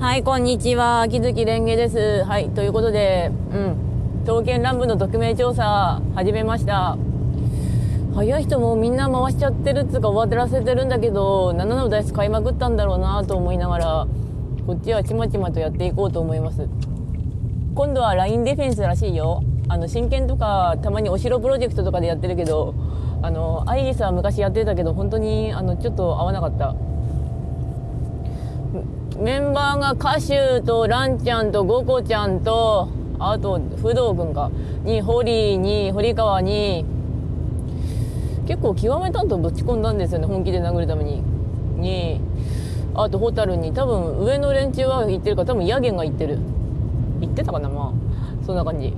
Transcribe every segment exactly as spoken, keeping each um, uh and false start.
はい、こんにちは。秋月蓮華です。はい、ということで、うん、刀剣乱舞の匿名調査始めました。早い人もみんな回しちゃってるっつうか終わらせてるんだけど、ななのダイス買いまくったんだろうなと思いながら、こっちはちまちまとやっていこうと思います。今度はラインディフェンスらしいよ。あの、真剣とか、たまにお城プロジェクトとかでやってるけど、あの、アイリスは昔やってたけど、本当に、あの、ちょっと合わなかった。メンバーがカシューとランちゃんとゴコちゃんと、あと、不動くんか、に、ホリーに、堀川に、結構極め担当ぶち込んだんですよね、本気で殴るために。に、あと、ホタルに、多分、上の連中は行ってるから、多分、ヤゲンが行ってる。行ってたかな、まあ。そんな感じ。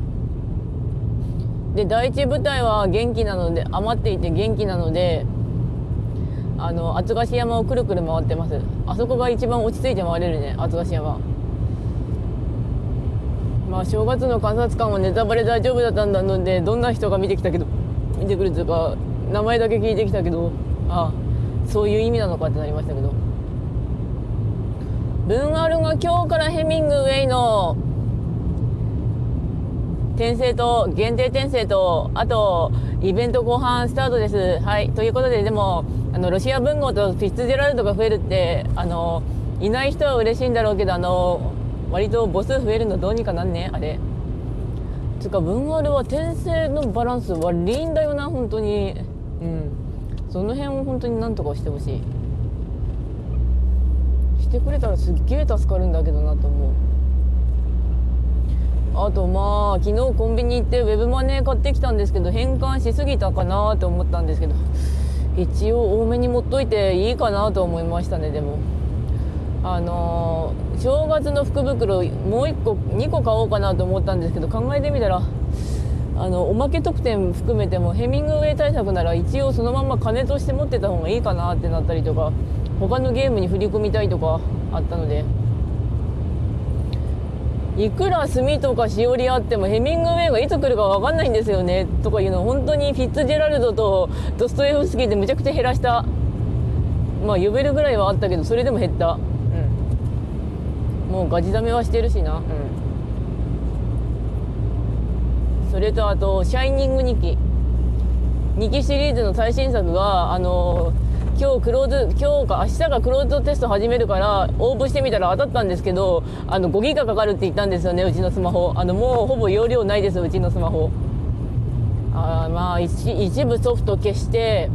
で、第一部隊は元気なので、余っていて元気なので、あの、厚ヶ島山をくるくる回ってます。あそこが一番落ち着いて回れるね、厚ヶ島山。まあ、正月の観察官はネタバレ大丈夫だったんだので、どんな人が見てきたけど、見てくるというか、名前だけ聞いてきたけど、ああ、そういう意味なのかってなりましたけど。文丸が今日からヘミングウェイの、転生と、限定転生と、あと、イベント後半スタートです。はい。ということで、でも、あの、ロシア文豪とフィッツジェラルドが増えるって、あの、いない人は嬉しいんだろうけど、あの、割と母数増えるのどうにかなんね、あれ。つか、文豪は転生のバランス悪いんだよな、本当に。うん。その辺を本当になんとかしてほしい。してくれたらすっげえ助かるんだけどなと思う。あとまあ、昨日コンビニ行ってウェブマネー買ってきたんですけど、返還しすぎたかなと思ったんですけど、一応多めに持っといていいかなと思いましたね、でも。あのー、正月の福袋、もういっこ、にこ買おうかなと思ったんですけど、考えてみたら、あの、おまけ特典含めても、ヘミングウェイ対策なら一応そのまま金として持ってた方がいいかなってなったりとか、他のゲームに振り込みたいとかあったので、いくら炭とかしおりあってもヘミングウェイがいつ来るか分かんないんですよねとかいうのを本当にフィッツジェラルドとドストエフスキーでめちゃくちゃ減らした。まあ呼べるぐらいはあったけど、それでも減った。うん、もうガチダメはしてるしな。うん、それとあと「シャイニングにき」にきシリーズの最新作があの今日クローズ、今日か明日がクローズドテスト始めるから、応募してみたら当たったんですけど、あの、ごギガかかるって言ったんですよね、うちのスマホ。あの、もうほぼ容量ないです、うちのスマホ。あまあ一、一部ソフト消して、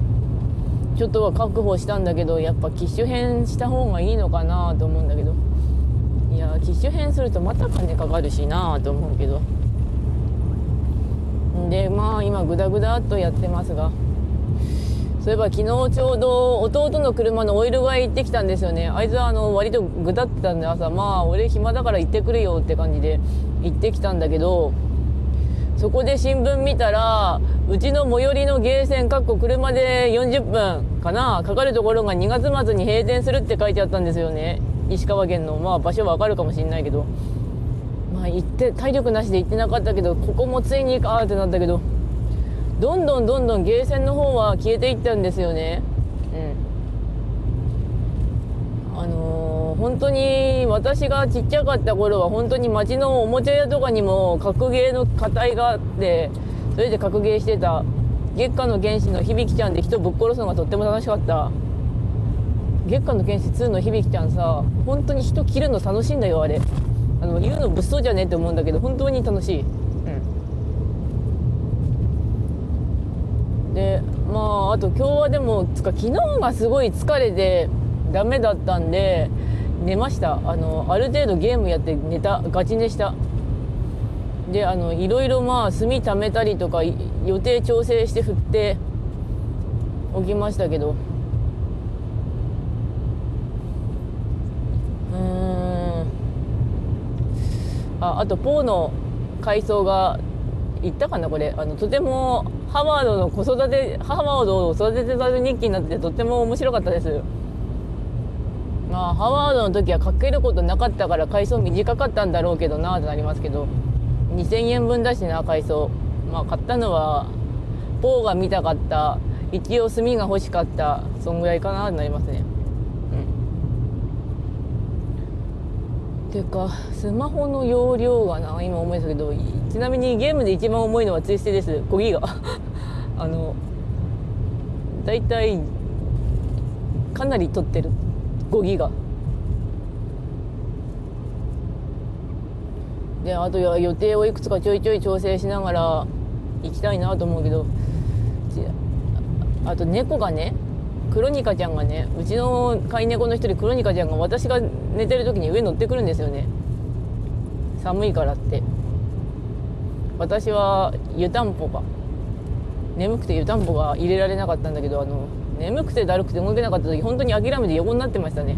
ちょっとは確保したんだけど、やっぱ機種変した方がいいのかなと思うんだけど。いや、機種変するとまた金かかるしなと思うけど。で、まあ、今、ぐだぐだっとやってますが。そういえば昨日ちょうど弟の車のオイル買い行ってきたんですよね。あいつはあの割とぐだってたんで朝、まあ俺暇だから行ってくるよって感じで行ってきたんだけど、そこで新聞見たら、うちの最寄りのゲーセン、かっこ車でよんじゅっぷんかな、かかるところがにがつまつに閉店するって書いてあったんですよね。石川県の、まあ場所はわかるかもしれないけど。まあ行って、体力なしで行ってなかったけど、ここもついにかーってなったけど、どんどんどんどんゲーセンの方は消えていったんですよね。うん。あのー、本当に私がちっちゃかった頃は本当に街のおもちゃ屋とかにも格ゲーの課題があって、それで格ゲーしてた。月下の剣士の響ちゃんで人ぶっ殺すのがとっても楽しかった。月下の剣士ツーの響ちゃんさ、本当に人切るの楽しいんだよ、あれ。あの、言うの物騒じゃねえって思うんだけど、本当に楽しい。で、まあ、あと今日はでも、つか昨日がすごい疲れてダメだったんで、寝ました。あの、ある程度ゲームやって寝た。ガチ寝した。で、あの、いろいろまあ、炭貯めたりとか、予定調整して振っておきましたけど。うーん。あ、あと、ポーの階層が、言ったかなこれ、あのとてもハワードの子育てハワードを育ててた日記になっててとても面白かったです。まあハワードの時はかけることなかったから階層短かったんだろうけどなってなりますけど、にせんえんぶんだしな階層。まあ買ったのはポーが見たかった、一応炭が欲しかった、そんぐらいかなってなりますね。っていうかスマホの容量がな今重いんですけど、ちなみにゲームで一番重いのはツイステです。ごギガあのだいたいかなり取ってる。ごギガで、あとは予定をいくつかちょいちょい調整しながら行きたいなと思うけど、あと猫がね、クロニカちゃんがね、うちの飼い猫の一人クロニカちゃんが私が寝てる時に上に乗ってくるんですよね、寒いからって。私は湯たんぽが眠くて湯たんぽが入れられなかったんだけど、あの眠くてだるくて動けなかった時本当に諦めて横になってましたね。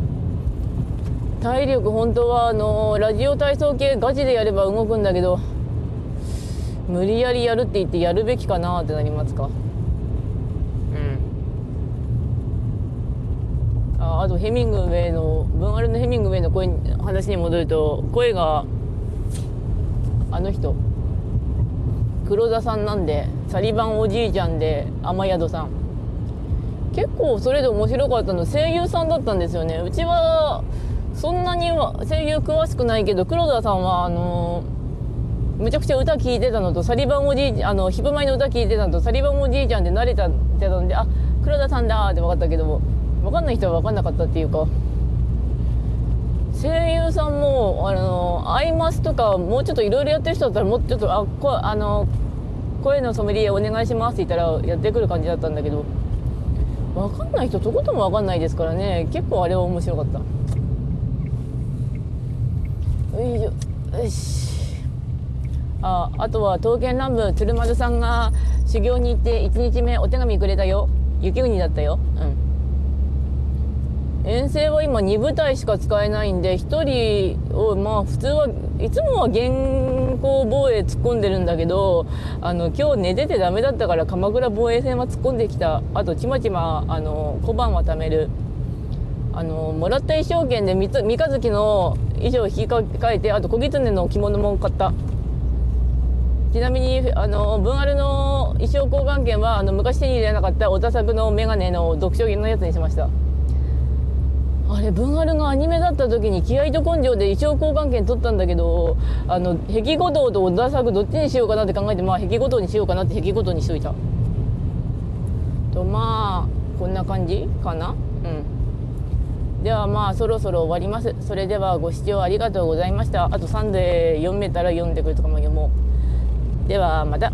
体力本当はあのラジオ体操系ガチでやれば動くんだけど、無理やりやるって言ってやるべきかなってなりますか。あ, あとヘミングウェイのブンアルのヘミングウェイの声の話に戻ると、声があの人黒田さんなんで、サリバンおじいちゃんで雨宿さん、結構それで面白かったの声優さんだったんですよね。うちはそんなに声優詳しくないけど、黒田さんはあのむちゃくちゃ歌聞いてたのと、サリバンおじいちゃんあのヒプマイの歌聞いてたのとサリバンおじいちゃんで慣れ た, てたんで、あ黒田さんだって分かったけども、分かんない人は分かんなかったっていうか、声優さんもあのアイマスとかもうちょっといろいろやってる人だったらもうちょっとあこあの声のソムリエお願いしますって言ったらやってくる感じだったんだけど、分かんない人とことも分かんないですからね。結構あれは面白かった。よいしょ、よし。ああとは刀剣乱舞鶴丸さんが修行に行っていちにちめお手紙くれたよ。雪国だったよ。うん遠征は今にぶたいしか使えないんで、ひとりをまあ普通はいつもは現行防衛突っ込んでるんだけど、あの今日寝ててダメだったから鎌倉防衛戦は突っ込んできた。あとちまちまあの小判は貯める。あのもらった衣装券で 三, 三日月の衣装を引き換えて、あと小狐の着物も買った。ちなみにあの文アルの衣装交換券はあの昔手に入れなかったおたさくのメガネの読書券のやつにしました。あれ文アルがアニメだった時に気合と根性で衣装交換券取ったんだけど、あの壁ごとと小田作どっちにしようかなって考えて、まあ壁ごとにしようかなって壁ごとにしといたと。まあこんな感じかな。うんではまあそろそろ終わります。それではご視聴ありがとうございました。あとさんで読めたら読んでくるとかも読もう。ではまた。